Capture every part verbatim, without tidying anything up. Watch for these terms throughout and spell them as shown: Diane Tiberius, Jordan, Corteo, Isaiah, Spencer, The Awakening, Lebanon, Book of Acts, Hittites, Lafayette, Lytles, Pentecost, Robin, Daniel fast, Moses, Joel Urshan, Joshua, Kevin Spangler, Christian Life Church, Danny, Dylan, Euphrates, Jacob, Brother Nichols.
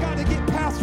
got to get past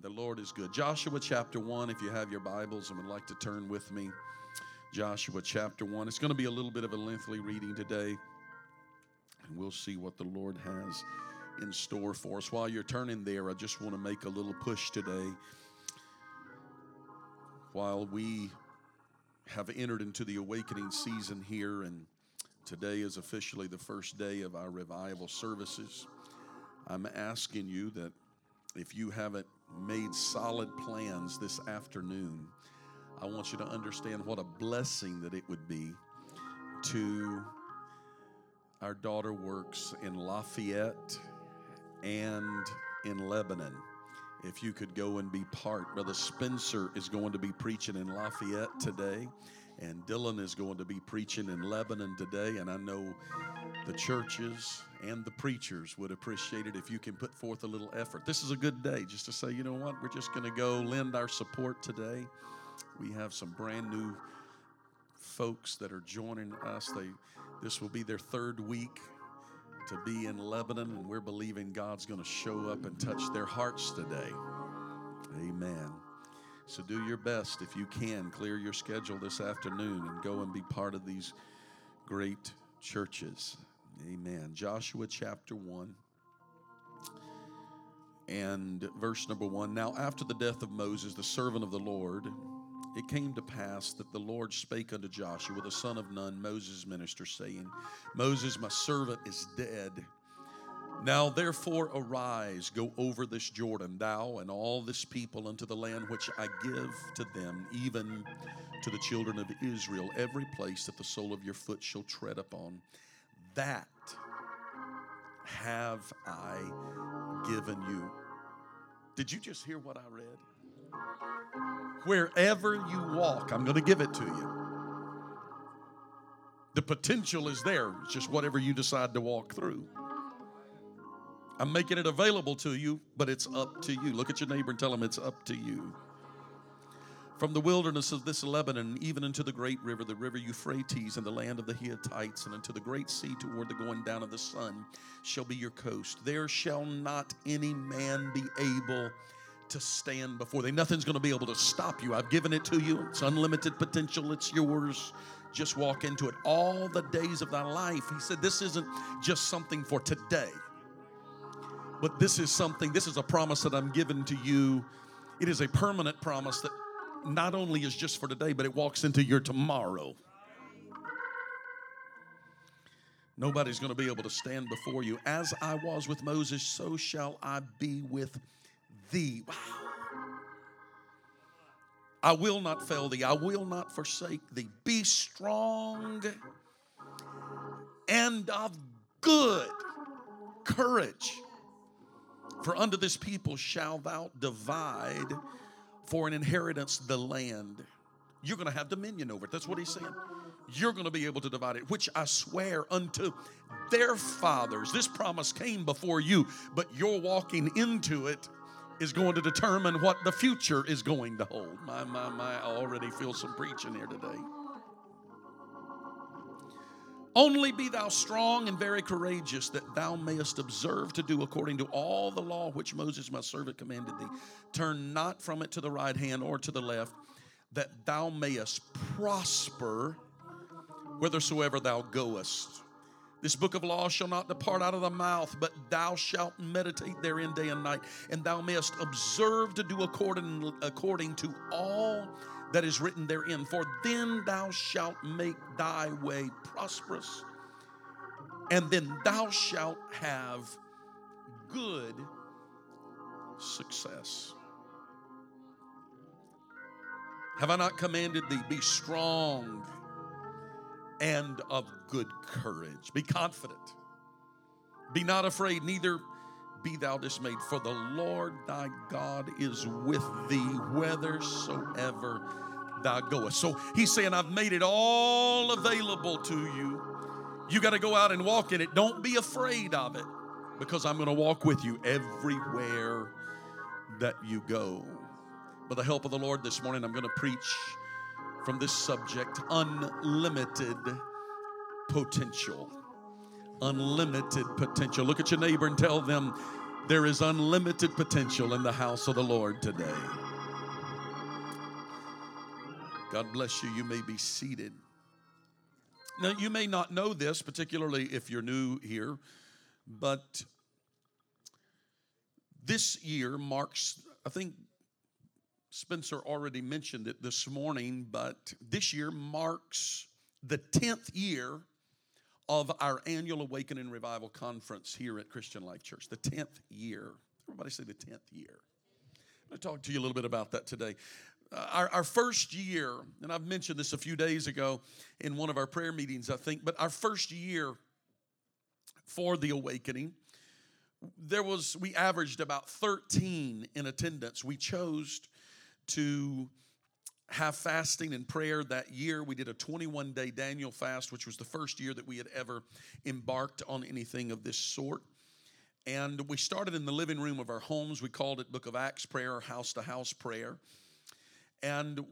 The Lord is good. Joshua chapter one, if you have your Bibles and would like to turn with me. Joshua chapter one. It's going to be a little bit of a lengthy reading today, and we'll see what the Lord has in store for us. While you're turning there, I just want to make a little push today. While we have entered into the awakening season here, and today is officially the first day of our revival services, I'm asking you that if you haven't made solid plans this afternoon, I want you to understand what a blessing that it would be to our daughter works in Lafayette and in Lebanon. If you could go and be part. Brother Spencer is going to be preaching in Lafayette today, and Dylan is going to be preaching in Lebanon today, and I know the churches and the preachers would appreciate it if you can put forth a little effort. This is a good day just to say, you know what, we're just going to go lend our support today. We have some brand new folks that are joining us. They, this will be their third week to be in Lebanon, and we're believing God's going to show up and touch their hearts today. Amen. So do your best if you can. Clear your schedule this afternoon and go and be part of these great churches. Amen. Joshua chapter one and verse number one. Now after the death of Moses, the servant of the Lord, it came to pass that the Lord spake unto Joshua, the son of Nun, Moses' minister, saying, Moses, my servant, is dead. Now therefore arise, go over this Jordan, thou and all this people, unto the land which I give to them, even to the children of Israel, every place that the sole of your foot shall tread upon. That have I given you. Did you just hear what I read? Wherever you walk, I'm going to give it to you. The potential is there. It's just whatever you decide to walk through. I'm making it available to you, but it's up to you. Look at your neighbor and tell him it's up to you. From the wilderness of this Lebanon, even unto the great river, the river Euphrates, and the land of the Hittites, and unto the great sea toward the going down of the sun, shall be your coast. There shall not any man be able to stand before thee. Nothing's going to be able to stop you. I've given it to you. It's unlimited potential. It's yours. Just walk into it all the days of thy life. He said this isn't just something for today, but this is something, this is a promise that I'm giving to you. It is a permanent promise that not only is just for today, but it walks into your tomorrow. Nobody's going to be able to stand before you. As I was with Moses, so shall I be with thee. Wow. I will not fail thee. I will not forsake thee. Be strong and of good courage. For unto this people shalt thou divide for an inheritance the land. You're going to have dominion over it. That's what he's saying. You're going to be able to divide it, which I swear unto their fathers. This promise came before you, but your walking into it is going to determine what the future is going to hold. My, my, my, I already feel some preaching here today. Only be thou strong and very courageous, that thou mayest observe to do according to all the law which Moses my servant commanded thee. Turn not from it to the right hand or to the left, that thou mayest prosper whithersoever thou goest. This book of law shall not depart out of thy mouth, but thou shalt meditate therein day and night, and thou mayest observe to do according, according to all that is written therein. For then thou shalt make thy way prosperous, and then thou shalt have good success. Have I not commanded thee, be strong and of good courage. Be confident. Be not afraid, neither be thou dismayed. For the Lord thy God is with thee whithersoever thou goest. So he's saying, I've made it all available to you. You got to go out and walk in it. Don't be afraid of it, because I'm going to walk with you everywhere that you go. With the help of the Lord this morning, I'm going to preach from this subject, unlimited potential. Unlimited potential. Look at your neighbor and tell them there is unlimited potential in the house of the Lord today. God bless you. You may be seated. Now, you may not know this, particularly if you're new here, but this year marks, I think, Spencer already mentioned it this morning, but this year marks the tenth year of our annual Awakening Revival Conference here at Christian Life Church. The tenth year. Everybody say the tenth year. I'm going to talk to you a little bit about that today. Uh, our, our first year, and I've mentioned this a few days ago in one of our prayer meetings, I think, but our first year for the Awakening, there was, we averaged about thirteen in attendance. We chose to have fasting and prayer that year. We did a twenty-one day Daniel fast, which was the first year that we had ever embarked on anything of this sort. And we started in the living room of our homes. We called it Book of Acts prayer, house-to-house prayer. And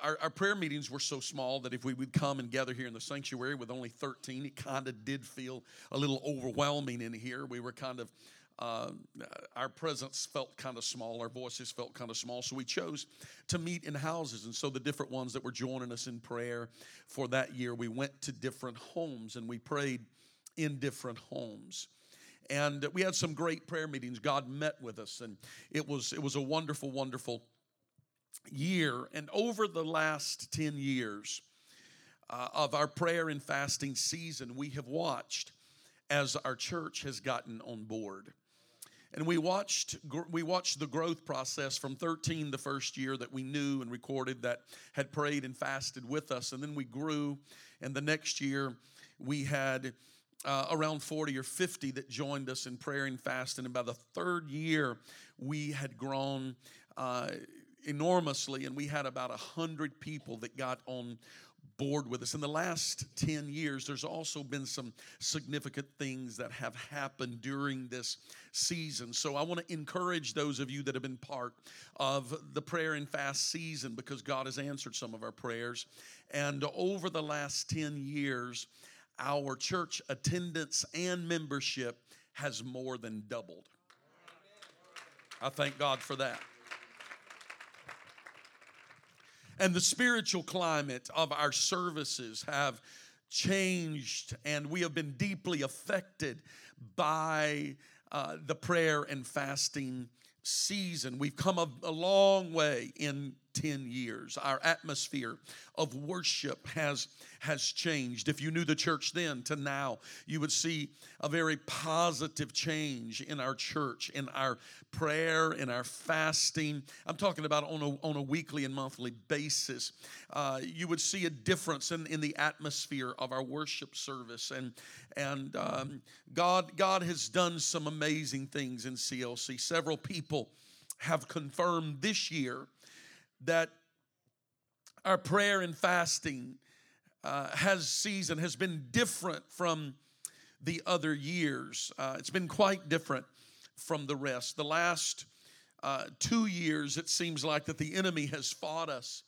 our, our prayer meetings were so small that if we would come and gather here in the sanctuary with only thirteen, it kind of did feel a little overwhelming in here. We were kind of Uh, our presence felt kind of small. Our voices felt kind of small. So we chose to meet in houses. And so the different ones that were joining us in prayer for that year, we went to different homes and we prayed in different homes. And we had some great prayer meetings. God met with us, and it was it was a wonderful, wonderful year. And over the last ten years uh, of our prayer and fasting season, we have watched as our church has gotten on board. And we watched we watched the growth process from thirteen, the first year that we knew and recorded that had prayed and fasted with us. And then we grew, and the next year we had uh, around forty or fifty that joined us in prayer and fasting. And by the third year, we had grown uh, enormously, and we had about one hundred people that got on board with us. In the last ten years, there's also been some significant things that have happened during this season. So I want to encourage those of you that have been part of the prayer and fast season, because God has answered some of our prayers. And over the last ten years, our church attendance and membership has more than doubled. I thank God for that. And the spiritual climate of our services have changed, and we have been deeply affected by uh, the prayer and fasting season. We've come a, a long way in ten years. Our atmosphere of worship has, has changed. If you knew the church then to now, you would see a very positive change in our church, in our prayer, in our fasting. I'm talking about on a, on a weekly and monthly basis. Uh, you would see a difference in, in the atmosphere of our worship service. And, and um, God, God has done some amazing things in C L C. Several people have confirmed this year that our prayer and fasting uh, has season has been different from the other years. Uh, it's been quite different from the rest. The last uh, two years, it seems like that the enemy has fought us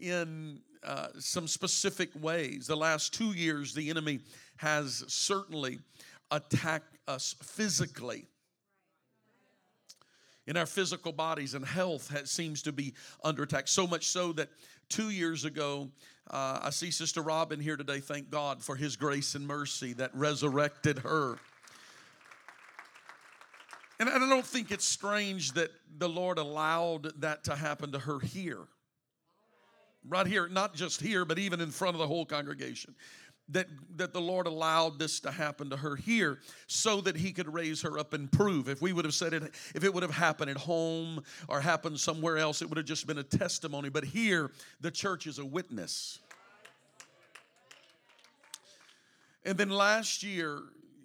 in uh, some specific ways. The last two years, the enemy has certainly attacked us physically. in our physical bodies, and health has, seems to be under attack. So much so that two years ago, uh, I see Sister Robin here today. Thank God for His grace and mercy that resurrected her. And I don't think it's strange that the Lord allowed that to happen to her here. Right here, not just here, but even in front of the whole congregation. That, that the Lord allowed this to happen to her here so that He could raise her up and prove. If we would have said it, if it would have happened at home or happened somewhere else, it would have just been a testimony. But here, the church is a witness. And then last year,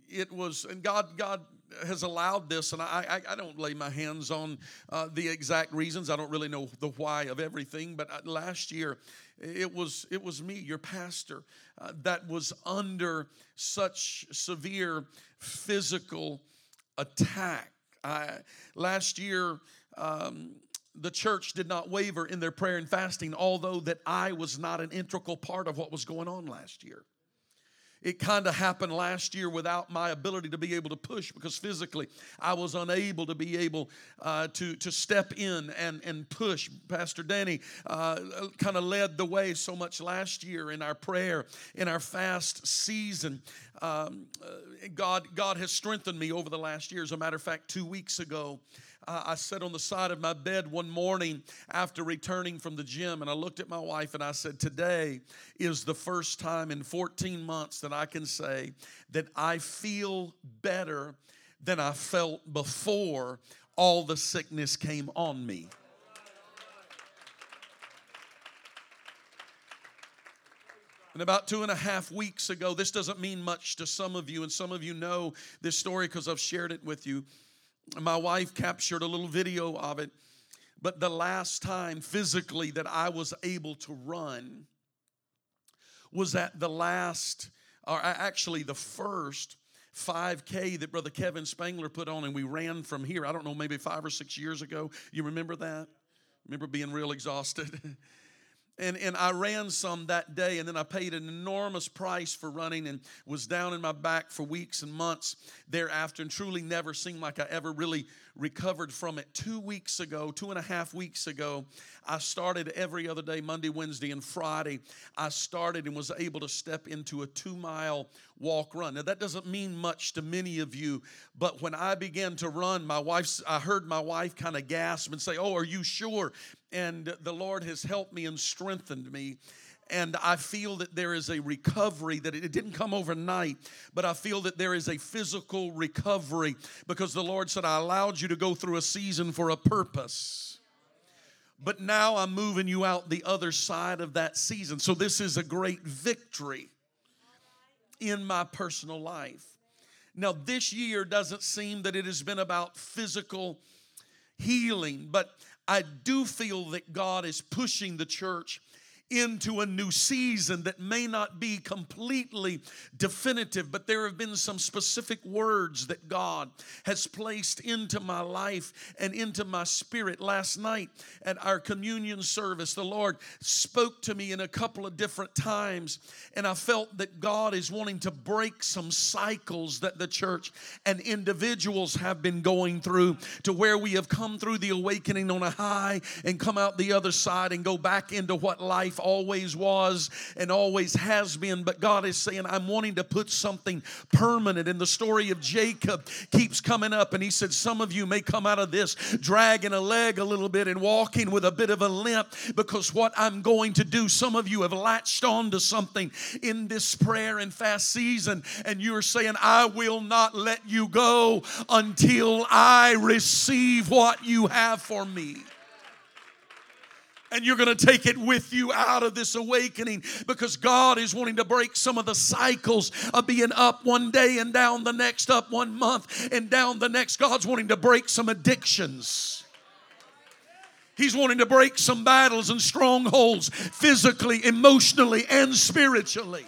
it was, and God, God has allowed this, and I, I, I don't lay my hands on uh, the exact reasons. I don't really know the why of everything, but last year, It was it was me, your pastor, uh, that was under such severe physical attack. I, last year, um, the church did not waver in their prayer and fasting, although that I was not an integral part of what was going on last year. It kind of happened last year without my ability to be able to push, because physically I was unable to be able uh, to, to step in and, and push. Pastor Danny uh, kind of led the way so much last year in our prayer, in our fast season. Um, uh, God, God has strengthened me over the last year. As a matter of fact, two weeks ago, Uh, I sat on the side of my bed one morning after returning from the gym, and I looked at my wife and I said, today is the first time in fourteen months that I can say that I feel better than I felt before all the sickness came on me. And about two and a half weeks ago, this doesn't mean much to some of you, and some of you know this story because I've shared it with you. My wife captured a little video of it, but the last time physically that I was able to run was at the last, or actually the first five K that Brother Kevin Spangler put on, and we ran from here, I don't know, maybe five or six years ago. You remember that? Remember being real exhausted? And and I ran some that day, and then I paid an enormous price for running and was down in my back for weeks and months thereafter, and truly never seemed like I ever really recovered from it. Two weeks ago, two and a half weeks ago, I started every other day, Monday, Wednesday, and Friday. I started and was able to step into a two-mile walk run. Now, that doesn't mean much to many of you, but when I began to run, my wife's, I heard my wife kind of gasp and say, oh, are you sure? And the Lord has helped me and strengthened me. And I feel that there is a recovery, that it didn't come overnight, but I feel that there is a physical recovery, because the Lord said, I allowed you to go through a season for a purpose. But now I'm moving you out the other side of that season. So this is a great victory in my personal life. Now, this year doesn't seem that it has been about physical healing, but I do feel that God is pushing the church into a new season that may not be completely definitive, but there have been some specific words that God has placed into my life and into my spirit. Last night at our communion service, the Lord spoke to me in a couple of different times, and I felt that God is wanting to break some cycles that the church and individuals have been going through, to where we have come through the awakening on a high and come out the other side and go back into what life always was and always has been. But God is saying, I'm wanting to put something permanent. And the story of Jacob keeps coming up, and He said, some of you may come out of this dragging a leg a little bit and walking with a bit of a limp, because what I'm going to do, some of you have latched on to something in this prayer and fast season, and you're saying, I will not let you go until I receive what you have for me. And you're going to take it with you out of this awakening, because God is wanting to break some of the cycles of being up one day and down the next, up one month and down the next. God's wanting to break some addictions. He's wanting to break some battles and strongholds physically, emotionally, and spiritually.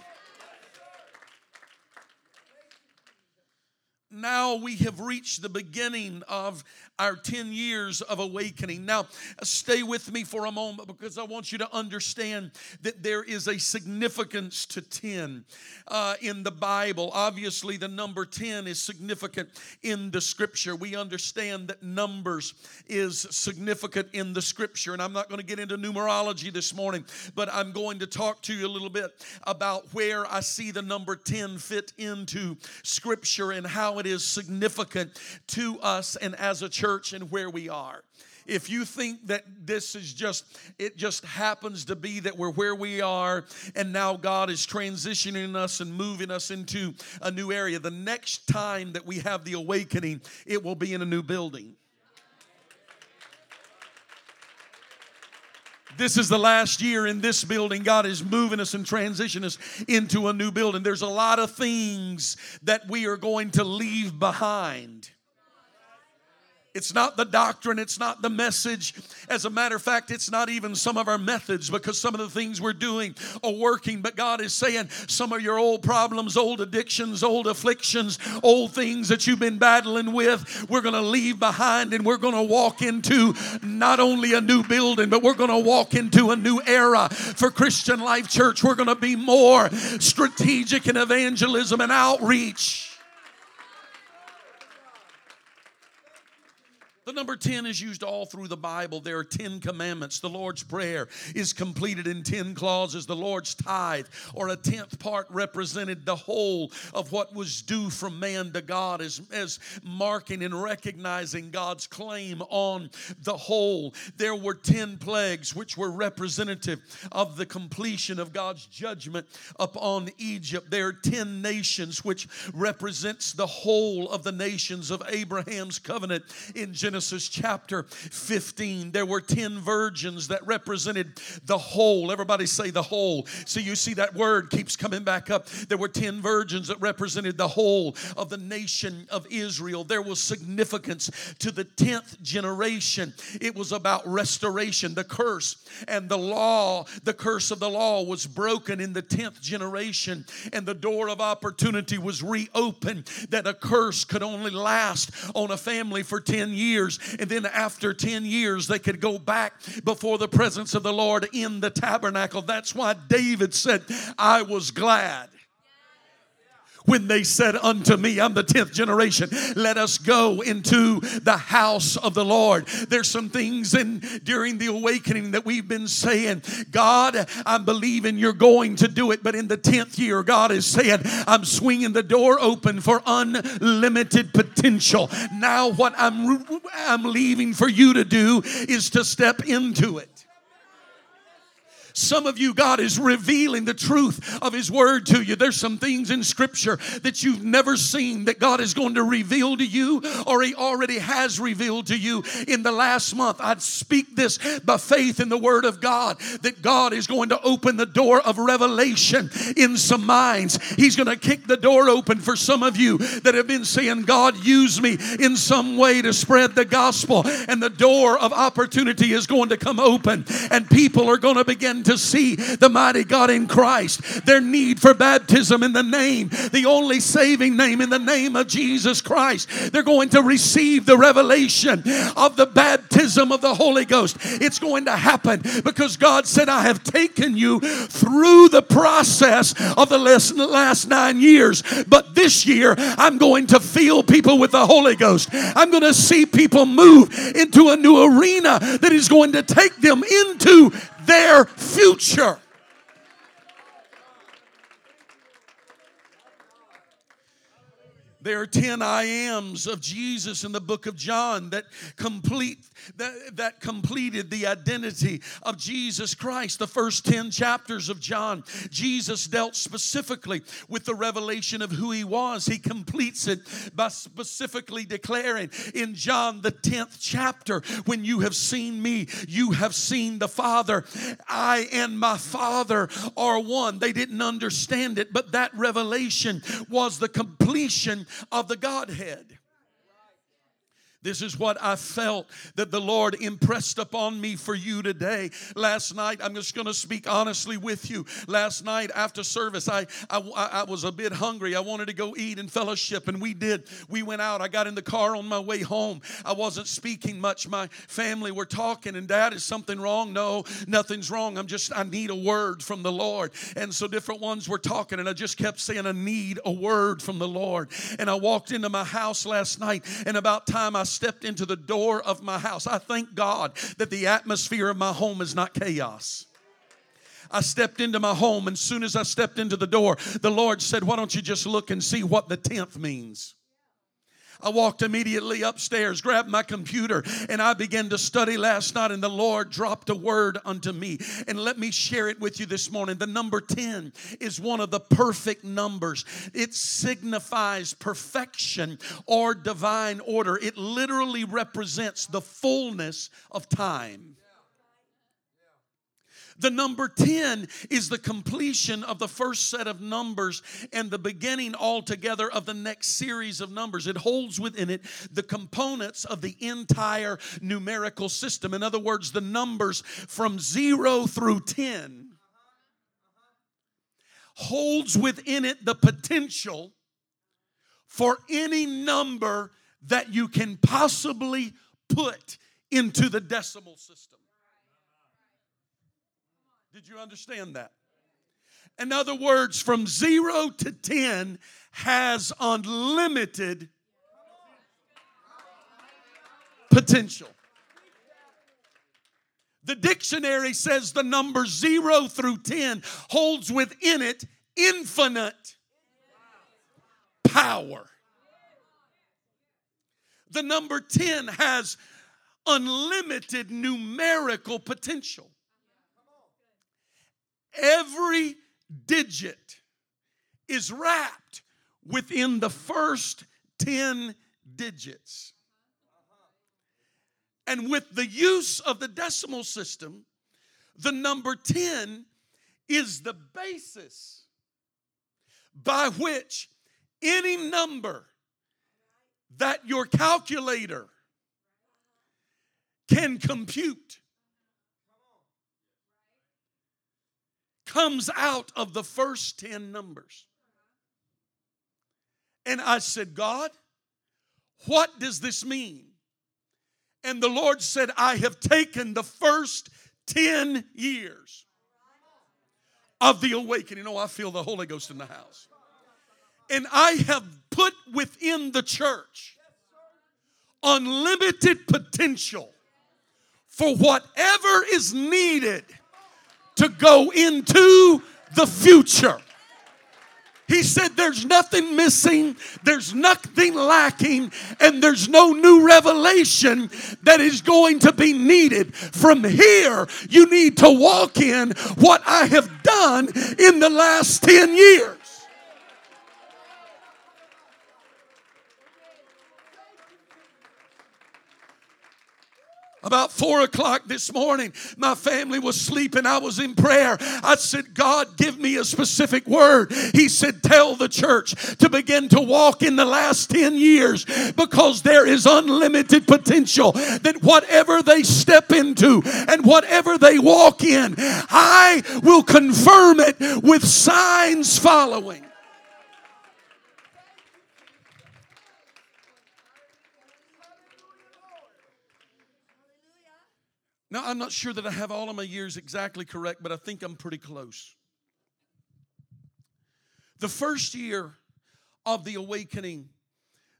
now we have reached the beginning of our ten years of awakening. Now, stay with me for a moment because I want you to understand that there is a significance to ten uh, in the Bible. Obviously, the number ten is significant in the Scripture. We understand that numbers is significant in the Scripture, and I'm not going to get into numerology this morning, but I'm going to talk to you a little bit about where I see the number ten fit into Scripture and how it is significant to us and as a church and where we are. If you think that this is just, it just happens to be that we're where we are and now God is transitioning us and moving us into a new area, the next time that we have the awakening, it will be in a new building. This is the last year in this building. God is moving us and transitioning us into a new building. There's a lot of things that we are going to leave behind. It's not the doctrine. It's not the message. As a matter of fact, it's not even some of our methods because some of the things we're doing are working. But God is saying some of your old problems, old addictions, old afflictions, old things that you've been battling with, we're going to leave behind and we're going to walk into not only a new building, but we're going to walk into a new era for Christian Life Church. We're going to be more strategic in evangelism and outreach. The number ten is used all through the Bible. There are ten commandments. The Lord's Prayer is completed in ten clauses. The Lord's tithe, or a tenth part, represented the whole of what was due from man to God as, as marking and recognizing God's claim on the whole. There were ten plagues, which were representative of the completion of God's judgment upon Egypt. There are ten nations, which represents the whole of the nations of Abraham's covenant in Genesis. Genesis chapter fifteen. There were ten virgins that represented the whole. Everybody say the whole. So you see that word keeps coming back up. There were ten virgins that represented the whole of the nation of Israel. There was significance to the tenth generation. It was about restoration. The curse and the law, the curse of the law was broken in the tenth generation, and the door of opportunity was reopened, that a curse could only last on a family for ten years. And then after ten years, they could go back before the presence of the Lord in the tabernacle. That's why David said, I was glad when they said unto me, I'm the tenth generation, let us go into the house of the Lord. There's some things in during the awakening that we've been saying, God, I'm believing you're going to do it. But in the tenth year, God is saying, I'm swinging the door open for unlimited potential. Now what I'm, I'm leaving for you to do is to step into it. Some of you, God is revealing the truth of His Word to you. There's some things in Scripture that you've never seen that God is going to reveal to you, or He already has revealed to you in the last month. I'd speak this by faith in the Word of God, that God is going to open the door of revelation in some minds. He's going to kick the door open for some of you that have been saying, God, use me in some way to spread the gospel. And the door of opportunity is going to come open, and people are going to begin to see the mighty God in Christ. Their need for baptism in the name, the only saving name, in the name of Jesus Christ. They're going to receive the revelation of the baptism of the Holy Ghost. It's going to happen because God said, I have taken you through the process of the last nine years. But this year, I'm going to fill people with the Holy Ghost. I'm going to see people move into a new arena that is going to take them into their future. There are ten I ams of Jesus in the book of John that complete that, that completed the identity of Jesus Christ. The first ten chapters of John, Jesus dealt specifically with the revelation of who He was. He completes it by specifically declaring in John the tenth chapter, when you have seen me, you have seen the Father. I and my Father are one. They didn't understand it, but that revelation was the completion of the Godhead. This is what I felt that the Lord impressed upon me for you today. Last night, I'm just going to speak honestly with you. Last night after service, I, I I was a bit hungry. I wanted to go eat and fellowship, and we did. We went out. I got in the car on my way home. I wasn't speaking much. My family were talking, and Dad, is something wrong? No, nothing's wrong. I'm just, I need a word from the Lord. And so different ones were talking, and I just kept saying, I need a word from the Lord. And I walked into my house last night, and about time I stepped into the door of my house. I thank God that the atmosphere of my home is not chaos. I stepped into my home, and as soon as I stepped into the door, the Lord said, why don't you just look and see what the tenth means? I walked immediately upstairs, grabbed my computer, and I began to study last night, and the Lord dropped a word unto me. And let me share it with you this morning. The number ten is one of the perfect numbers. It signifies perfection or divine order. It literally represents the fullness of time. The number ten is the completion of the first set of numbers and the beginning altogether of the next series of numbers. It holds within it the components of the entire numerical system. In other words, the numbers from zero through ten holds within it the potential for any number that you can possibly put into the decimal system. Did you understand that? In other words, from zero to ten has unlimited potential. The dictionary says the number zero through ten holds within it infinite power. The number ten has unlimited numerical potential. Every digit is wrapped within the first ten digits. And with the use of the decimal system, the number ten is the basis by which any number that your calculator can compute comes out of the first ten numbers. And I said, God, what does this mean? And the Lord said, I have taken the first ten years of the awakening. Oh, I feel the Holy Ghost in the house. And I have put within the church unlimited potential for whatever is needed to go into the future. He said there's nothing missing, there's nothing lacking, and there's no new revelation that is going to be needed. From here, you need to walk in what I have done in the last ten years. About four o'clock this morning, my family was sleeping. I was in prayer. I said, God, give me a specific word. He said, tell the church to begin to walk in the last ten years because there is unlimited potential that whatever they step into and whatever they walk in, I will confirm it with signs following. Now, I'm not sure that I have all of my years exactly correct, but I think I'm pretty close. The first year of the awakening,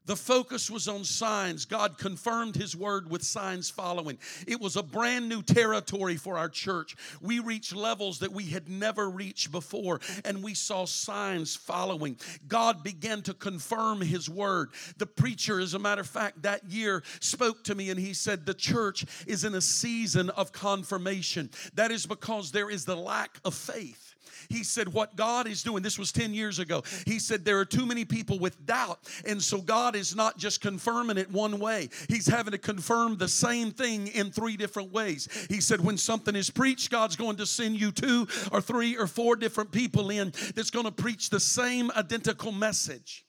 the focus was on signs. God confirmed His word with signs following. It was a brand new territory for our church. We reached levels that we had never reached before, and we saw signs following. God began to confirm His word. The preacher, as a matter of fact, that year spoke to me, and he said, the church is in a season of confirmation. That is because there is the lack of faith. He said, what God is doing, this was ten years ago. He said, there are too many people with doubt. And so God is not just confirming it one way. He's having to confirm the same thing in three different ways. He said, when something is preached, God's going to send you two or three or four different people in that's going to preach the same identical message.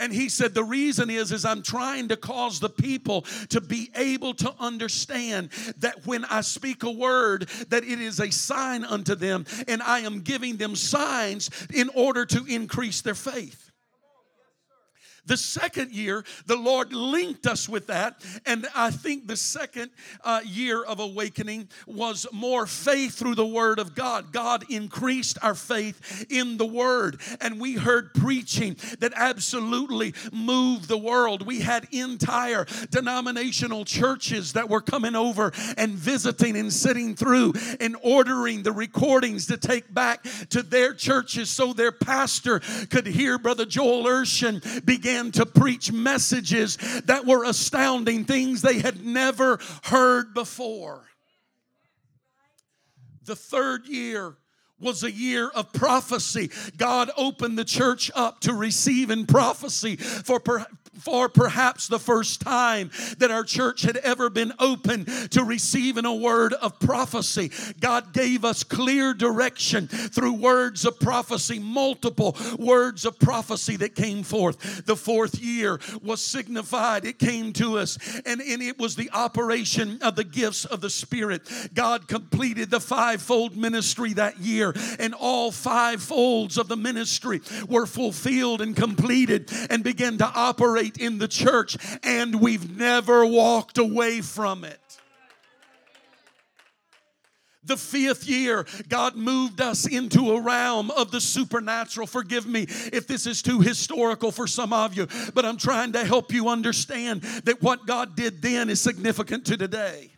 And he said, the reason is, is I'm trying to cause the people to be able to understand that when I speak a word, that it is a sign unto them, and I am giving them signs in order to increase their faith. The second year, the Lord linked us with that, and I think the second uh, year of awakening was more faith through the Word of God. God increased our faith in the Word, and we heard preaching that absolutely moved the world. We had entire denominational churches that were coming over and visiting and sitting through and ordering the recordings to take back to their churches so their pastor could hear Brother Joel Urshan begin to preach messages that were astounding, things they had never heard before. The third year was a year of prophecy. God opened the church up to receive in prophecy for per- for perhaps the first time that our church had ever been open to receiving a word of prophecy. God gave us clear direction through words of prophecy, multiple words of prophecy that came forth. The fourth year was signified. It came to us, and, and it was the operation of the gifts of the Spirit. God completed the fivefold ministry that year, and all five folds of the ministry were fulfilled and completed and began to operate in the church, and we've never walked away from it. The fifth year, God moved us into a realm of the supernatural. Forgive me if this is too historical for some of you, but I'm trying to help you understand that what God did then is significant to today.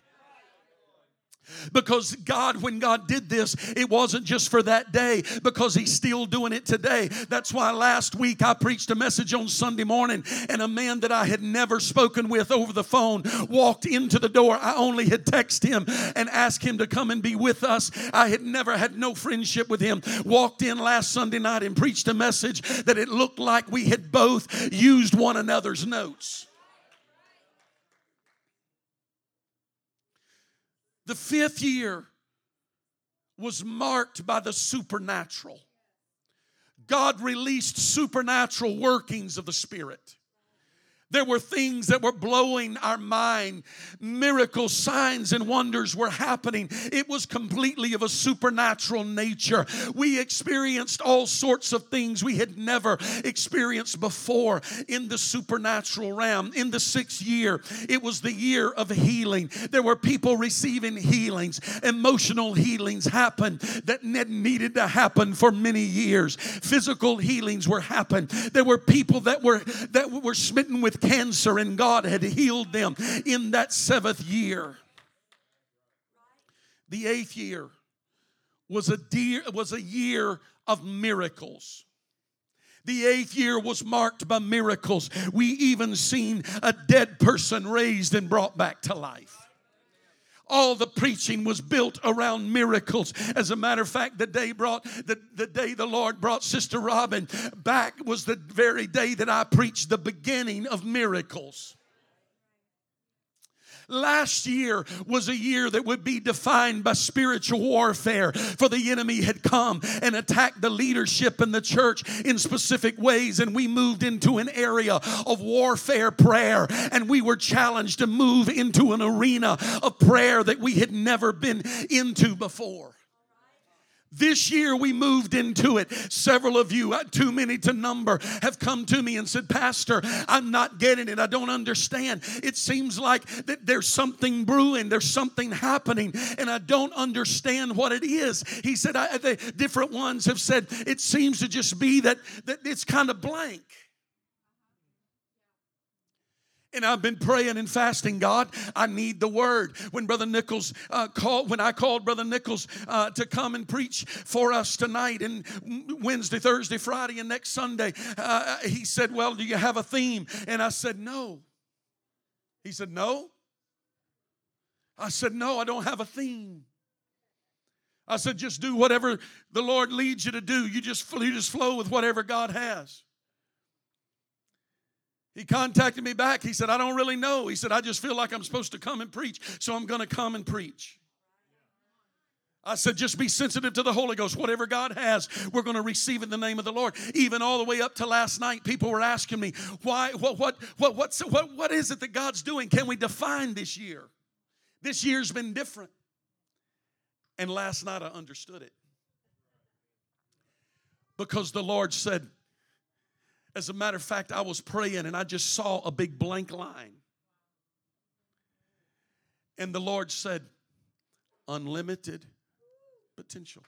Because God, when God did this, it wasn't just for that day, because He's still doing it today. That's why last week I preached a message on Sunday morning, and a man that I had never spoken with over the phone walked into the door. I only had texted him and asked him to come and be with us. I had never had no friendship with him. Walked in last Sunday night and preached a message that it looked like we had both used one another's notes. The fifth year was marked by the supernatural. God released supernatural workings of the Spirit. There were things that were blowing our mind. Miracles, signs, and wonders were happening. It was completely of a supernatural nature. We experienced all sorts of things we had never experienced before in the supernatural realm. In the sixth year, it was the year of healing. There were people receiving healings. Emotional healings happened that needed to happen for many years. Physical healings were happening. There were people that were, that were smitten with cancer, and God had healed them in that seventh year. The eighth year was a dear, was a year of miracles. The eighth year was marked by miracles. We even seen a dead person raised and brought back to life. All the preaching was built around miracles. As a matter of fact, the day brought the, the day the Lord brought Sister Robin back was the very day that I preached the beginning of miracles. Last year was a year that would be defined by spiritual warfare, for the enemy had come and attacked the leadership and the church in specific ways, and we moved into an area of warfare prayer, and we were challenged to move into an arena of prayer that we had never been into before. This year we moved into it. Several of you, too many to number, have come to me and said, Pastor, I'm not getting it. I don't understand. It seems like that there's something brewing. There's something happening, and I don't understand what it is. He said, I, the different ones have said, it seems to just be that, that it's kind of blank. And I've been praying and fasting, God, I need the word. When Brother Nichols uh, called, when I called Brother Nichols uh, to come and preach for us tonight and Wednesday, Thursday, Friday, and next Sunday, uh, he said, well, do you have a theme? And I said, no. He said, no. I said, no, I don't have a theme. I said, just do whatever the Lord leads you to do. You just, you just flow with whatever God has. He contacted me back. He said, I don't really know. He said, I just feel like I'm supposed to come and preach, so I'm going to come and preach. I said, just be sensitive to the Holy Ghost. Whatever God has, we're going to receive in the name of the Lord. Even all the way up to last night, people were asking me, why, what, what, what, what's, what, what is it that God's doing? Can we define this year? This year's been different. And last night I understood it. Because the Lord said, as a matter of fact, I was praying and I just saw a big blank line. And the Lord said, unlimited potential.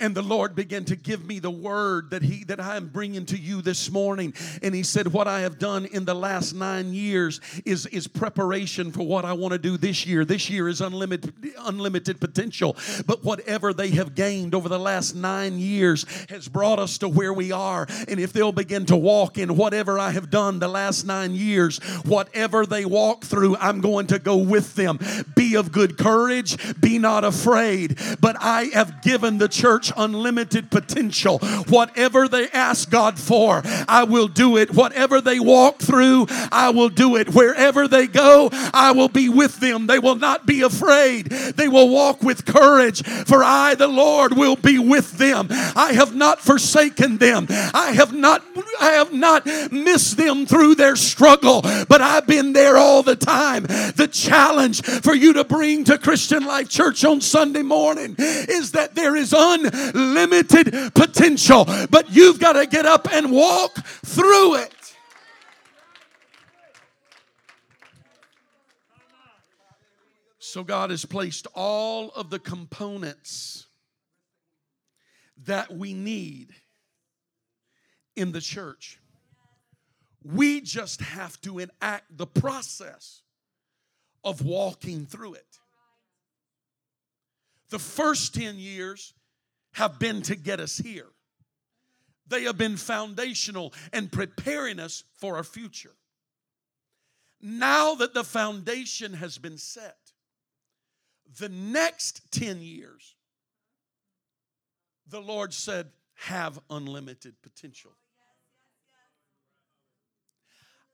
And the Lord began to give me the word that he that I am bringing to you this morning. And he said, what I have done in the last nine years is, is preparation for what I want to do this year. This year is unlimited, unlimited potential. But whatever they have gained over the last nine years has brought us to where we are. And if they'll begin to walk in whatever I have done the last nine years, whatever they walk through, I'm going to go with them. Be of good courage. Be not afraid. But I have given the church unlimited potential. Whatever they ask God for, I will do it. Whatever they walk through, I will do it. Wherever they go, I will be with them. They will not be afraid. They will walk with courage, for I, the Lord, will be with them. I have not forsaken them. I have not, I have not missed them through their struggle, but I've been there all the time. The challenge for you to bring to Christian Life Church on Sunday morning is that there is unlimited limited potential, but you've got to get up and walk through it. So God has placed all of the components that we need in the church. We just have to enact the process of walking through it. The first ten years have been to get us here. They have been foundational and preparing us for our future. Now that the foundation has been set, the next ten years, the Lord said, have unlimited potential.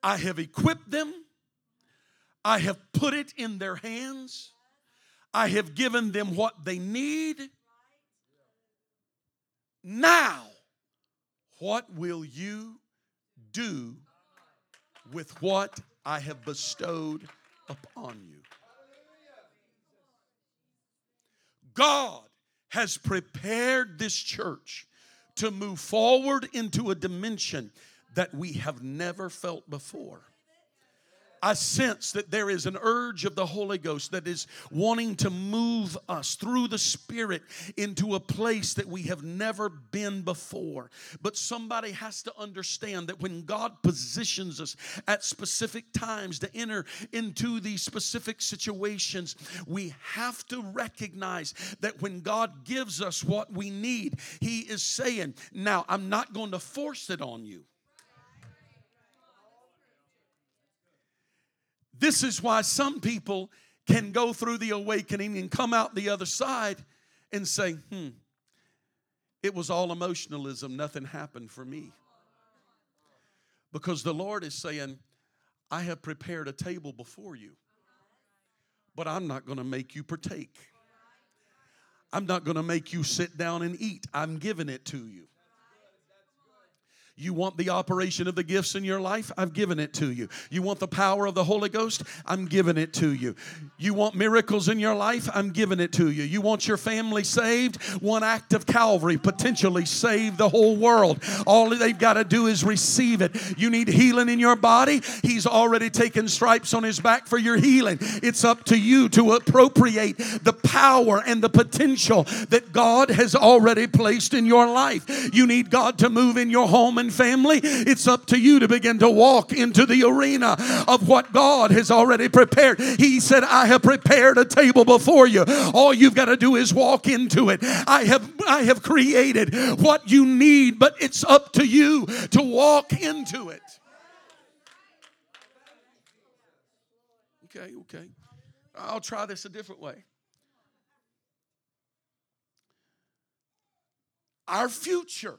I have equipped them. I have put it in their hands. I have given them what they need. Now, what will you do with what I have bestowed upon you? God has prepared this church to move forward into a dimension that we have never felt before. I sense that there is an urge of the Holy Ghost that is wanting to move us through the Spirit into a place that we have never been before. But somebody has to understand that when God positions us at specific times to enter into these specific situations, we have to recognize that when God gives us what we need, He is saying, now I'm not going to force it on you. This is why some people can go through the awakening and come out the other side and say, hmm, it was all emotionalism. Nothing happened for me. Because the Lord is saying, I have prepared a table before you, but I'm not going to make you partake. I'm not going to make you sit down and eat. I'm giving it to you. You want the operation of the gifts in your life? I've given it to you. You want the power of the Holy Ghost? I'm giving it to you. You want miracles in your life? I'm giving it to you. You want your family saved? One act of Calvary potentially saved the whole world. All they've got to do is receive it. You need healing in your body? He's already taken stripes on His back for your healing. It's up to you to appropriate the power and the potential that God has already placed in your life. You need God to move in your home and family, it's up to you to begin to walk into the arena of what God has already prepared. He said, I have prepared a table before you. All you've got to do is walk into it. I have, I have created what you need, but it's up to you to walk into it. Okay, okay. I'll try this a different way. Our future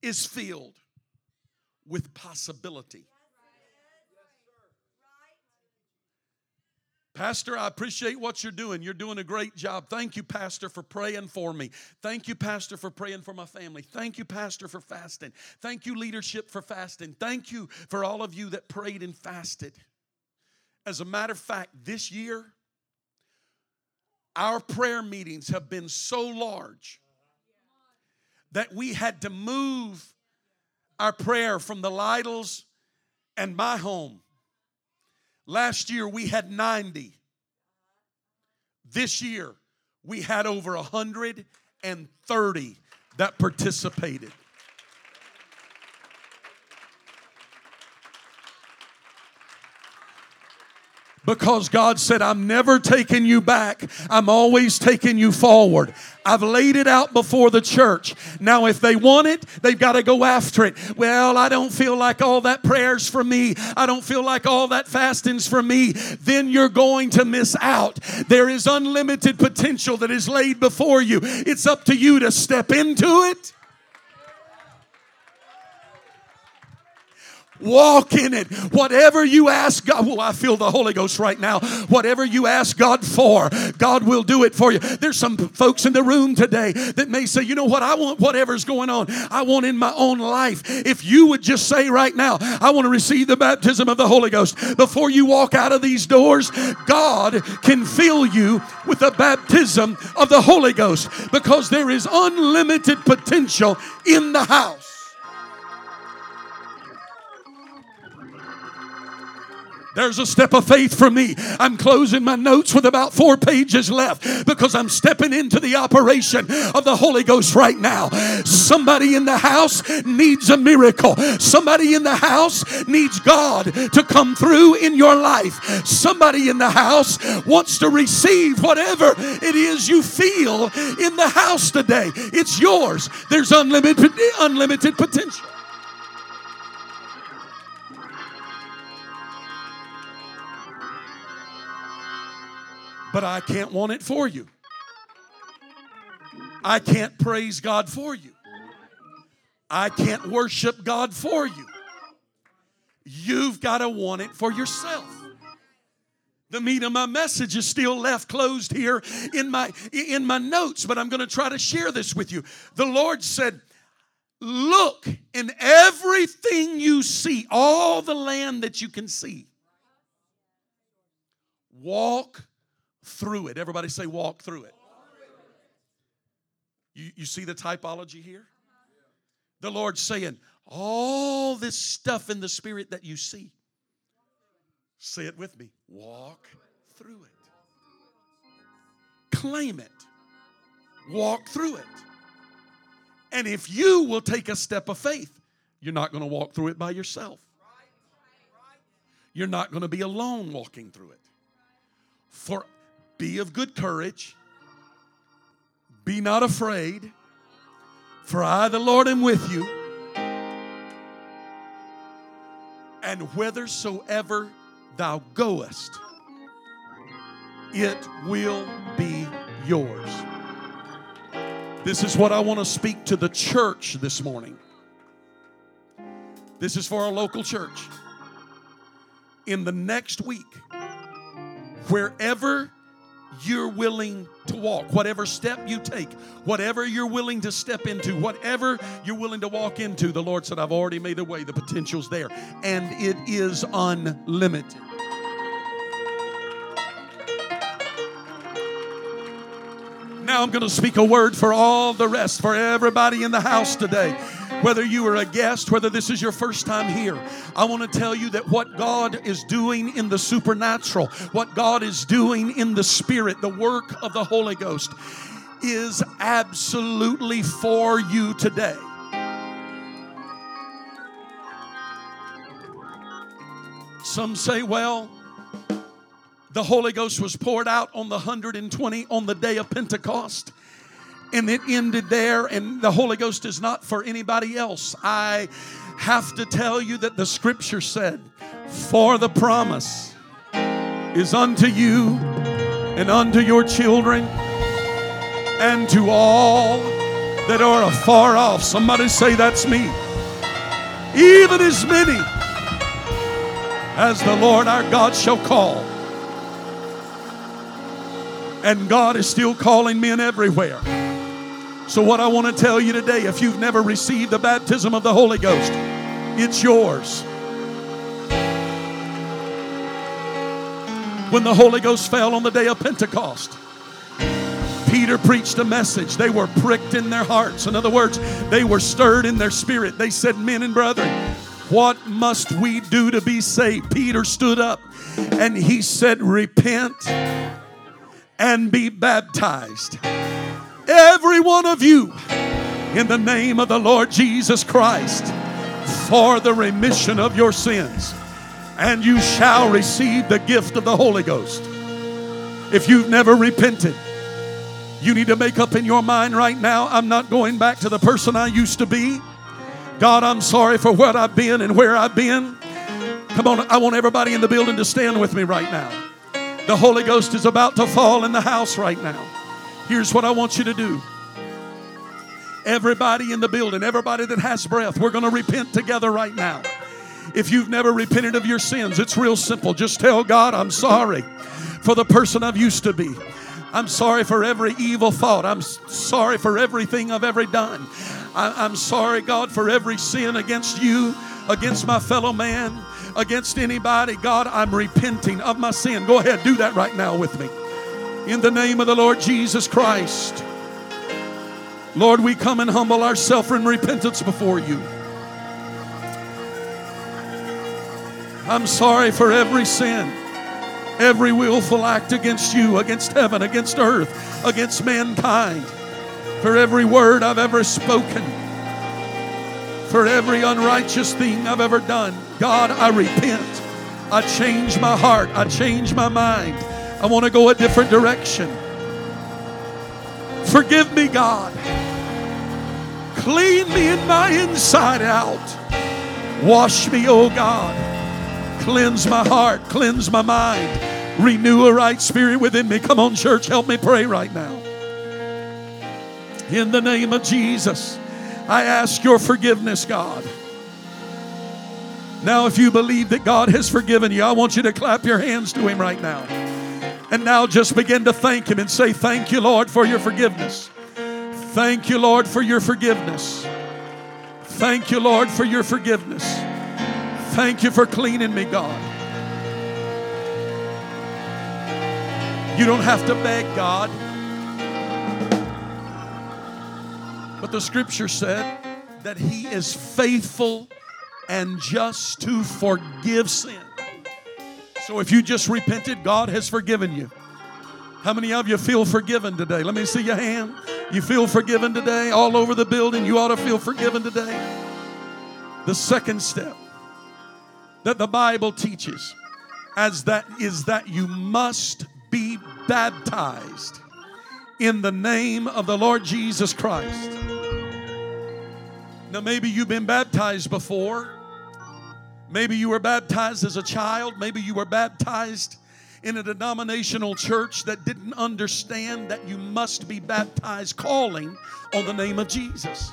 is filled with possibility. Pastor, I appreciate what you're doing. You're doing a great job. Thank you, Pastor, for praying for me. Thank you, Pastor, for praying for my family. Thank you, Pastor, for fasting. Thank you, leadership, for fasting. Thank you for all of you that prayed and fasted. As a matter of fact, this year, our prayer meetings have been so large that we had to move our prayer from the Lytles and my home. Last year, we had ninety. This year, we had over one hundred thirty that participated. Because God said, I'm never taking you back. I'm always taking you forward. I've laid it out before the church. Now, if they want it, they've got to go after it. Well, I don't feel like all that prayer's for me. I don't feel like all that fasting's for me. Then you're going to miss out. There is unlimited potential that is laid before you. It's up to you to step into it. Walk in it. Whatever you ask God, well, I feel the Holy Ghost right now. Whatever you ask God for, God will do it for you. There's some folks in the room today that may say, you know what, I want whatever's going on. I want in my own life. If you would just say right now, I want to receive the baptism of the Holy Ghost. Before you walk out of these doors, God can fill you with the baptism of the Holy Ghost because there is unlimited potential in the house. There's a step of faith for me. I'm closing my notes with about four pages left because I'm stepping into the operation of the Holy Ghost right now. Somebody in the house needs a miracle. Somebody in the house needs God to come through in your life. Somebody in the house wants to receive whatever it is you feel in the house today. It's yours. There's unlimited, unlimited potential. But I can't want it for you. I can't praise God for you. I can't worship God for you. You've got to want it for yourself. The meat of my message is still left closed here in my, in my notes, but I'm going to try to share this with you. The Lord said, look in everything you see, all the land that you can see. Walk through it. Everybody say walk through it. You, you see the typology here? The Lord's saying, all this stuff in the spirit that you see, say it with me, walk through it. Claim it. Walk through it. And if you will take a step of faith, you're not going to walk through it by yourself. You're not going to be alone walking through it. For be of good courage, be not afraid, for I, the Lord, am with you. And whithersoever thou goest, it will be yours. This is what I want to speak to the church this morning. This is for our local church. In the next week, wherever you're willing to walk, whatever step you take, whatever you're willing to step into, whatever you're willing to walk into, the Lord said, I've already made a way. The potential's there, and it is unlimited. Now I'm going to speak a word for all the rest, for everybody in the house today. Whether you are a guest, whether this is your first time here, I want to tell you that what God is doing in the supernatural, what God is doing in the Spirit, the work of the Holy Ghost is absolutely for you today. Some say, well, the Holy Ghost was poured out on the one hundred twenty on the day of Pentecost. And it ended there, and the Holy Ghost is not for anybody else. I have to tell you that the Scripture said, for the promise is unto you and unto your children and to all that are afar off. Somebody say, that's me. Even as many as the Lord our God shall call. And God is still calling men everywhere. So what I want to tell you today, if you've never received the baptism of the Holy Ghost, it's yours. When the Holy Ghost fell on the day of Pentecost, Peter preached a message. They were pricked in their hearts. In other words, they were stirred in their spirit. They said, men and brethren, what must we do to be saved? Peter stood up and he said, repent and be baptized, every one of you, in the name of the Lord Jesus Christ, for the remission of your sins, and you shall receive the gift of the Holy Ghost. If you've never repented, you need to make up in your mind right now, I'm not going back to the person I used to be. God, I'm sorry for what I've been and where I've been. Come on, I want everybody in the building to stand with me right now. The Holy Ghost is about to fall in the house right now. Here's what I want you to do. Everybody in the building, everybody that has breath, we're going to repent together right now. If you've never repented of your sins, it's real simple. Just tell God, I'm sorry for the person I've used to be. I'm sorry for every evil thought. I'm sorry for everything I've ever done. I- I'm sorry, God, for every sin against you, against my fellow man, against anybody. God, I'm repenting of my sin. Go ahead, do that right now with me. In the name of the Lord Jesus Christ. Lord, we come and humble ourselves in repentance before you. I'm sorry for every sin, every willful act against you, against heaven, against earth, against mankind, for every word I've ever spoken, for every unrighteous thing I've ever done. God, I repent. I change my heart. I change my mind. I want to go a different direction. Forgive me, God. Clean me in my inside out. Wash me, oh God. Cleanse my heart. Cleanse my mind. Renew a right spirit within me. Come on, church. Help me pray right now. In the name of Jesus, I ask your forgiveness, God. Now, if you believe that God has forgiven you, I want you to clap your hands to him right now. And now just begin to thank him and say, thank you, Lord, for your forgiveness. Thank you, Lord, for your forgiveness. Thank you, Lord, for your forgiveness. Thank you for cleaning me, God. You don't have to beg God. But the scripture said that he is faithful and just to forgive sin. So if you just repented, God has forgiven you. How many of you feel forgiven today? Let me see your hand. You feel forgiven today? All over the building, you ought to feel forgiven today. The second step that the Bible teaches as that is that you must be baptized in the name of the Lord Jesus Christ. Now, maybe you've been baptized before. Maybe you were baptized as a child. Maybe you were baptized in a denominational church that didn't understand that you must be baptized calling on the name of Jesus.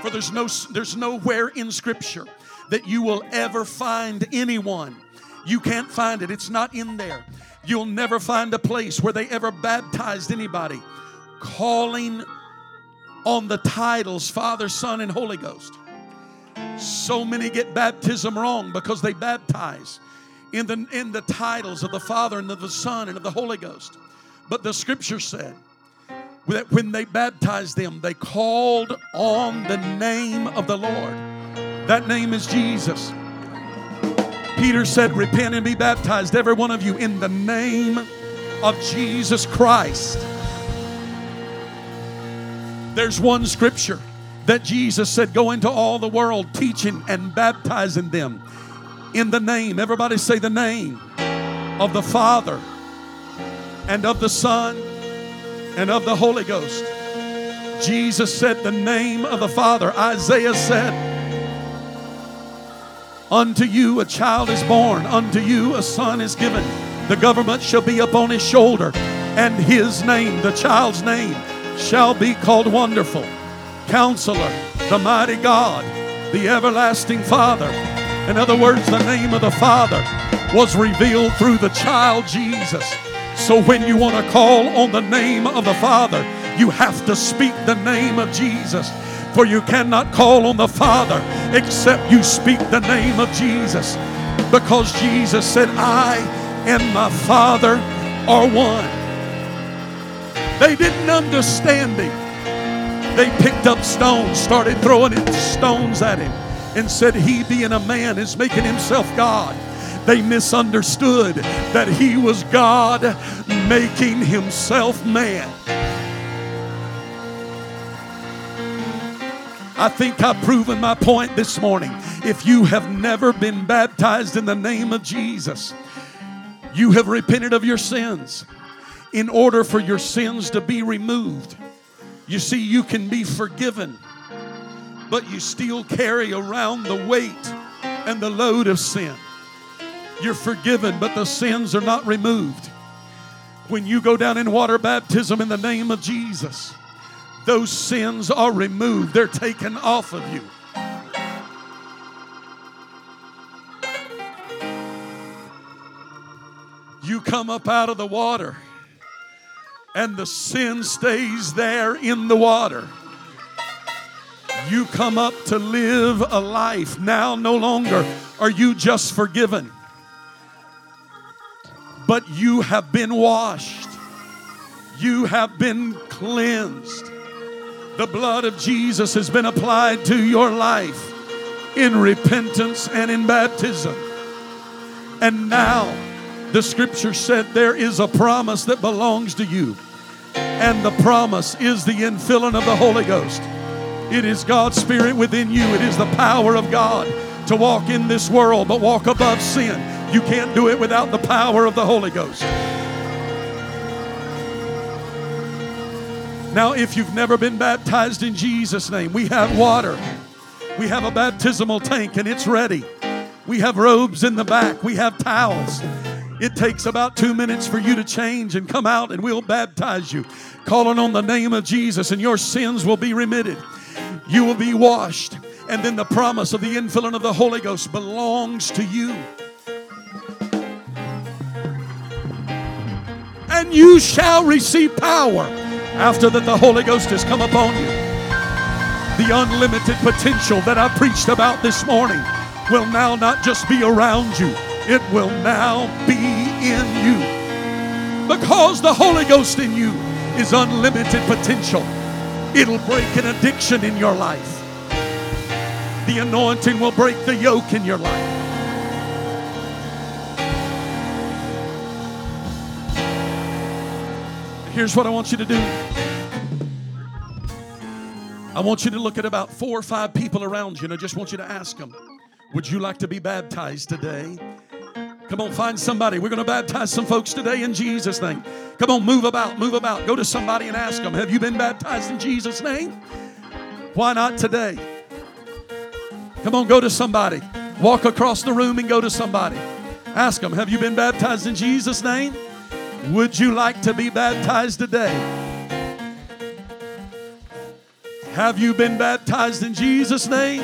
For there's no, there's nowhere in Scripture that you will ever find anyone. You can't find it. It's not in there. You'll never find a place where they ever baptized anybody calling on the titles Father, Son, and Holy Ghost. So many get baptism wrong because they baptize in the, in the titles of the Father and of the Son and of the Holy Ghost. But the scripture said that when they baptized them, they called on the name of the Lord. That name is Jesus. Peter said, repent and be baptized, every one of you, in the name of Jesus Christ. There's one scripture that Jesus said, go into all the world teaching and baptizing them in the name. Everybody say the name of the Father and of the Son and of the Holy Ghost. Jesus said the name of the Father. Isaiah said, unto you a child is born, unto you a son is given. The government shall be upon his shoulder, and his name, the child's name, shall be called Wonderful, Counselor, the Mighty God, the Everlasting Father. In other words, the name of the Father was revealed through the child Jesus. So when you want to call on the name of the Father, you have to speak the name of Jesus. For you cannot call on the Father except you speak the name of Jesus. Because Jesus said, I and my Father are one. They didn't understand him. They picked up stones, started throwing stones at him, and said, he being a man is making himself God. They misunderstood that he was God making himself man. I think I've proven my point this morning. If you have never been baptized in the name of Jesus, you have repented of your sins. In order for your sins to be removed, you see, you can be forgiven, but you still carry around the weight and the load of sin. You're forgiven, but the sins are not removed. When you go down in water baptism in the name of Jesus, those sins are removed. They're taken off of you. You come up out of the water, and the sin stays there in the water. You come up to live a life. Now no longer are you just forgiven, but you have been washed. You have been cleansed. The blood of Jesus has been applied to your life in repentance and in baptism. And now the scripture said there is a promise that belongs to you. And the promise is the infilling of the Holy Ghost. It is God's Spirit within you. It is the power of God to walk in this world, but walk above sin. You can't do it without the power of the Holy Ghost. Now, if you've never been baptized in Jesus' name, we have water. We have a baptismal tank, and it's ready. We have robes in the back. We have towels. It takes about two minutes for you to change and come out, and we'll baptize you, calling on the name of Jesus, and your sins will be remitted. You will be washed, and then the promise of the infilling of the Holy Ghost belongs to you. And you shall receive power. After that, the Holy Ghost has come upon you. The unlimited potential that I preached about this morning will now not just be around you. It will now be in you. Because the Holy Ghost in you is unlimited potential. It'll break an addiction in your life. The anointing will break the yoke in your life. Here's what I want you to do. I want you to look at about four or five people around you, and I just want you to ask them, would you like to be baptized today? Come on, find somebody. We're going to baptize some folks today in Jesus' name. Come on, move about, move about. Go to somebody and ask them, have you been baptized in Jesus' name? Why not today? Come on, go to somebody. Walk across the room and go to somebody. Ask them, have you been baptized in Jesus' name? Would you like to be baptized today? Have you been baptized in Jesus' name?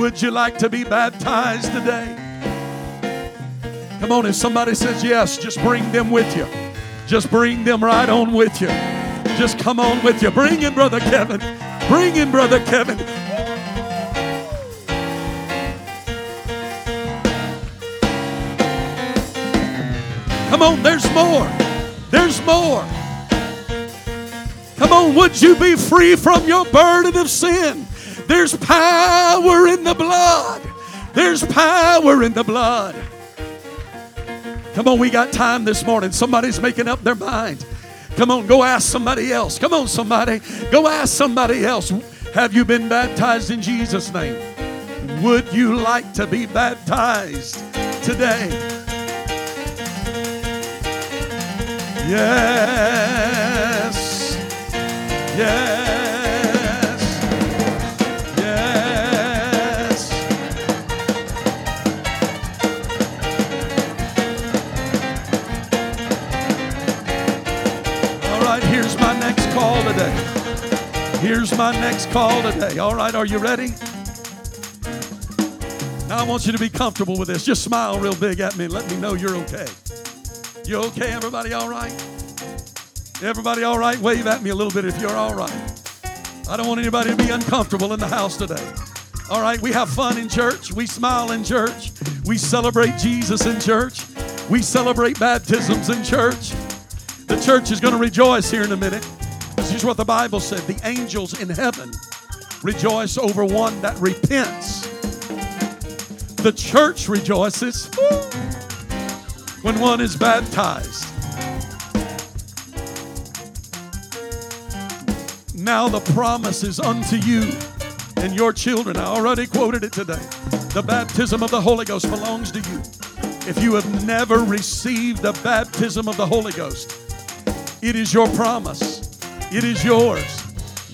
Would you like to be baptized today? Come on, if somebody says yes, just bring them with you. Just bring them right on with you. Just come on with you. Bring in Brother Kevin. Bring in Brother Kevin. Come on, there's more. There's more. Come on, would you be free from your burden of sin? There's power in the blood. There's power in the blood. Come on, we got time this morning. Somebody's making up their mind. Come on, go ask somebody else. Come on, somebody. Go ask somebody else. Have you been baptized in Jesus' name? Would you like to be baptized today? Yes, yes, yes. All right, here's my next call today. Here's my next call today. All right, are you ready? Now I want you to be comfortable with this. Just smile real big at me and let me know you're okay. You okay, everybody all right? Everybody all right? Wave at me a little bit if you're all right. I don't want anybody to be uncomfortable in the house today. All right, we have fun in church. We smile in church. We celebrate Jesus in church. We celebrate baptisms in church. The church is going to rejoice here in a minute. This is what the Bible said. The angels in heaven rejoice over one that repents. The church rejoices when one is baptized. Now the promise is unto you and your children. I already quoted it today. The baptism of the Holy Ghost belongs to you. If you have never received the baptism of the Holy Ghost, it is your promise. It is yours.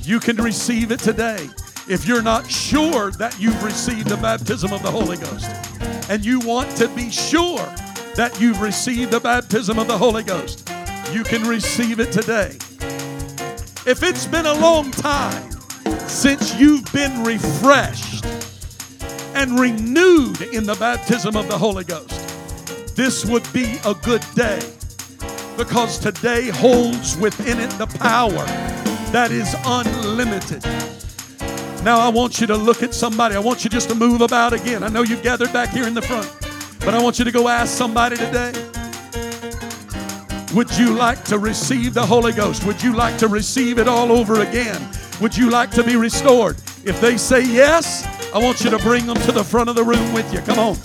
You can receive it today. If you're not sure that you've received the baptism of the Holy Ghost, and you want to be sure that you've received the baptism of the Holy Ghost, you can receive it today. If it's been a long time since you've been refreshed and renewed in the baptism of the Holy Ghost, this would be a good day, because today holds within it the power that is unlimited. Now I want you to look at somebody. I want you just to move about again. I know you've gathered back here in the front, but I want you to go ask somebody today. Would you like to receive the Holy Ghost? Would you like to receive it all over again? Would you like to be restored? If they say yes, I want you to bring them to the front of the room with you. Come on.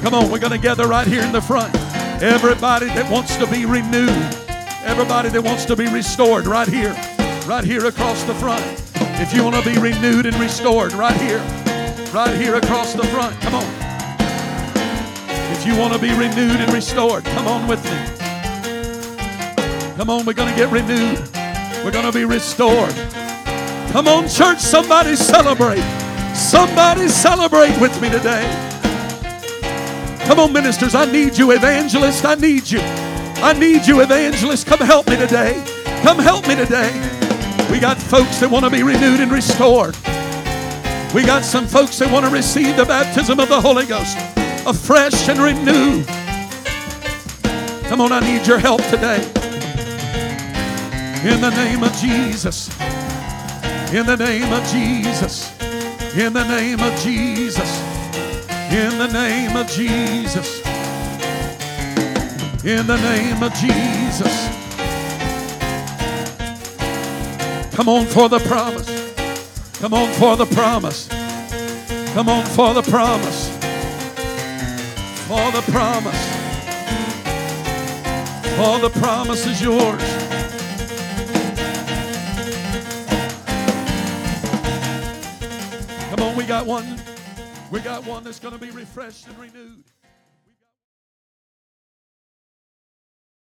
Come on. We're going to gather right here in the front. Everybody that wants to be renewed, everybody that wants to be restored, right here, right here across the front. If you want to be renewed and restored, right here, right here across the front. Come on. If you want to be renewed and restored, come on with me. Come on, we're going to get renewed. We're going to be restored. Come on, church, somebody celebrate. Somebody celebrate with me today. Come on, ministers, I need you. Evangelists, I need you. I need you, evangelists. Come help me today. Come help me today. We got folks that want to be renewed and restored. We got some folks that want to receive the baptism of the Holy Ghost, afresh and renewed. Come on, I need your help today. In the name of Jesus, in the name of Jesus, in the name of Jesus, in the name of Jesus, in the name of Jesus. Come on for the promise. Come on for the promise. Come on for the promise. For the promise. For the promise is yours. We got one. We got one that's going to be refreshed and renewed.